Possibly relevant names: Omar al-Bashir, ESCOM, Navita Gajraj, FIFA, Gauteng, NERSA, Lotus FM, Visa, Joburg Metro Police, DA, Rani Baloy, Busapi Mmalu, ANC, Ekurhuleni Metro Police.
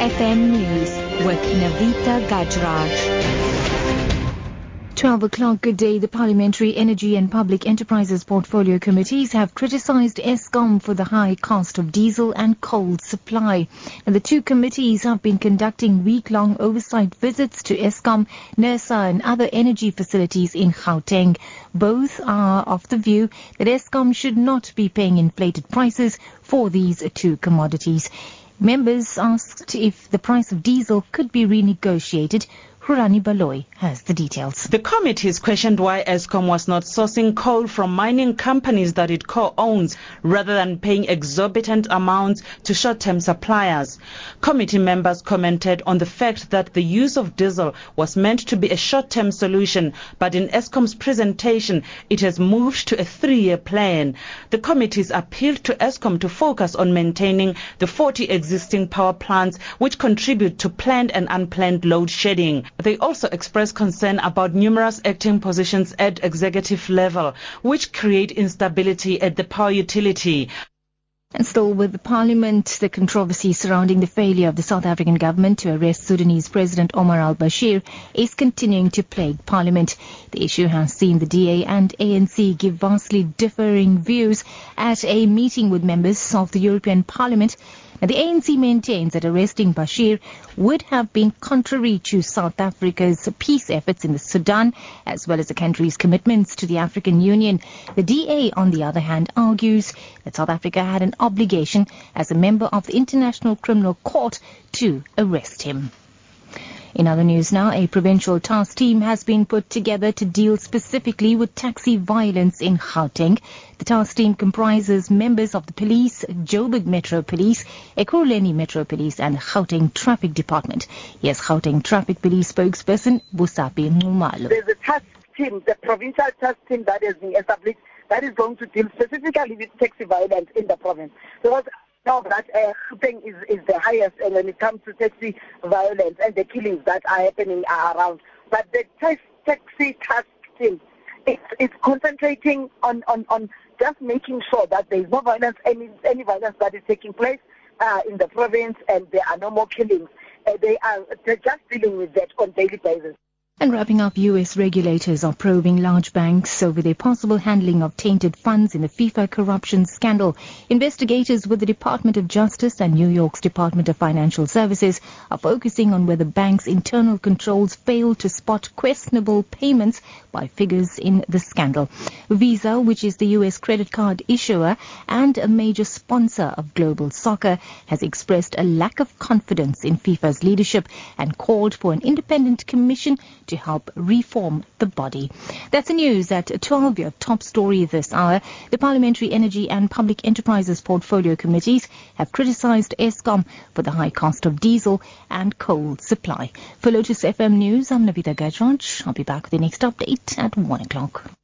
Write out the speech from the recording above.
FM News with Navita Gajraj. 12 o'clock, good day. The Parliamentary Energy and Public Enterprises Portfolio Committees have criticised ESCOM for the high cost of diesel and coal supply. And the two committees have been conducting week-long oversight visits to ESCOM, NERSA and other energy facilities in Gauteng. Both are of the view that ESCOM should not be paying inflated prices for these two commodities. Members asked if the price of diesel could be renegotiated. Rani Baloy has the details. The committees questioned why ESCOM was not sourcing coal from mining companies that it co-owns rather than paying exorbitant amounts to short-term suppliers. Committee members commented on the fact that the use of diesel was meant to be a short-term solution, but in ESCOM's presentation, it has moved to a 3-year plan. The committees appealed to ESCOM to focus on maintaining the 40 existing power plants which contribute to planned and unplanned load shedding. They also expressed concern about numerous acting positions at executive level, which create instability at the power utility. And still with the Parliament, the controversy surrounding the failure of the South African government to arrest Sudanese President Omar al-Bashir is continuing to plague Parliament. The issue has seen the DA and ANC give vastly differing views at a meeting with members of the European Parliament. The ANC maintains that arresting Bashir would have been contrary to South Africa's peace efforts in the Sudan, as well as the country's commitments to the African Union. The DA, on the other hand, argues that South Africa had an obligation as a member of the International Criminal Court to arrest him. In other news now, a provincial task team has been put together to deal specifically with taxi violence in Gauteng. The task team comprises members of the police, Joburg Metro Police, Ekurhuleni Metro Police and Gauteng Traffic Department. Yes, Gauteng Traffic Police spokesperson Busapi Mmalu. There's a task team, the provincial task team that has been established that is going to deal specifically with taxi violence in the province. So now that Gauteng is the highest when it comes to taxi violence and the killings that are happening around. But the taxi task team, it's concentrating on just making sure that there is no violence, any violence that is taking place in the province, and there are no more killings. They're just dealing with that on a daily basis. And wrapping up, US regulators are probing large banks over their possible handling of tainted funds in the FIFA corruption scandal. Investigators with the Department of Justice and New York's Department of Financial Services are focusing on whether banks' internal controls failed to spot questionable payments by figures in the scandal. Visa, which is the US credit card issuer and a major sponsor of global soccer, has expressed a lack of confidence in FIFA's leadership and called for an independent commission to help reform the body. That's the news at 12, your top story this hour. The Parliamentary Energy and Public Enterprises Portfolio Committees have criticised ESCOM for the high cost of diesel and coal supply. For Lotus FM News, I'm Navita Gajraj. I'll be back with the next update at 1 o'clock.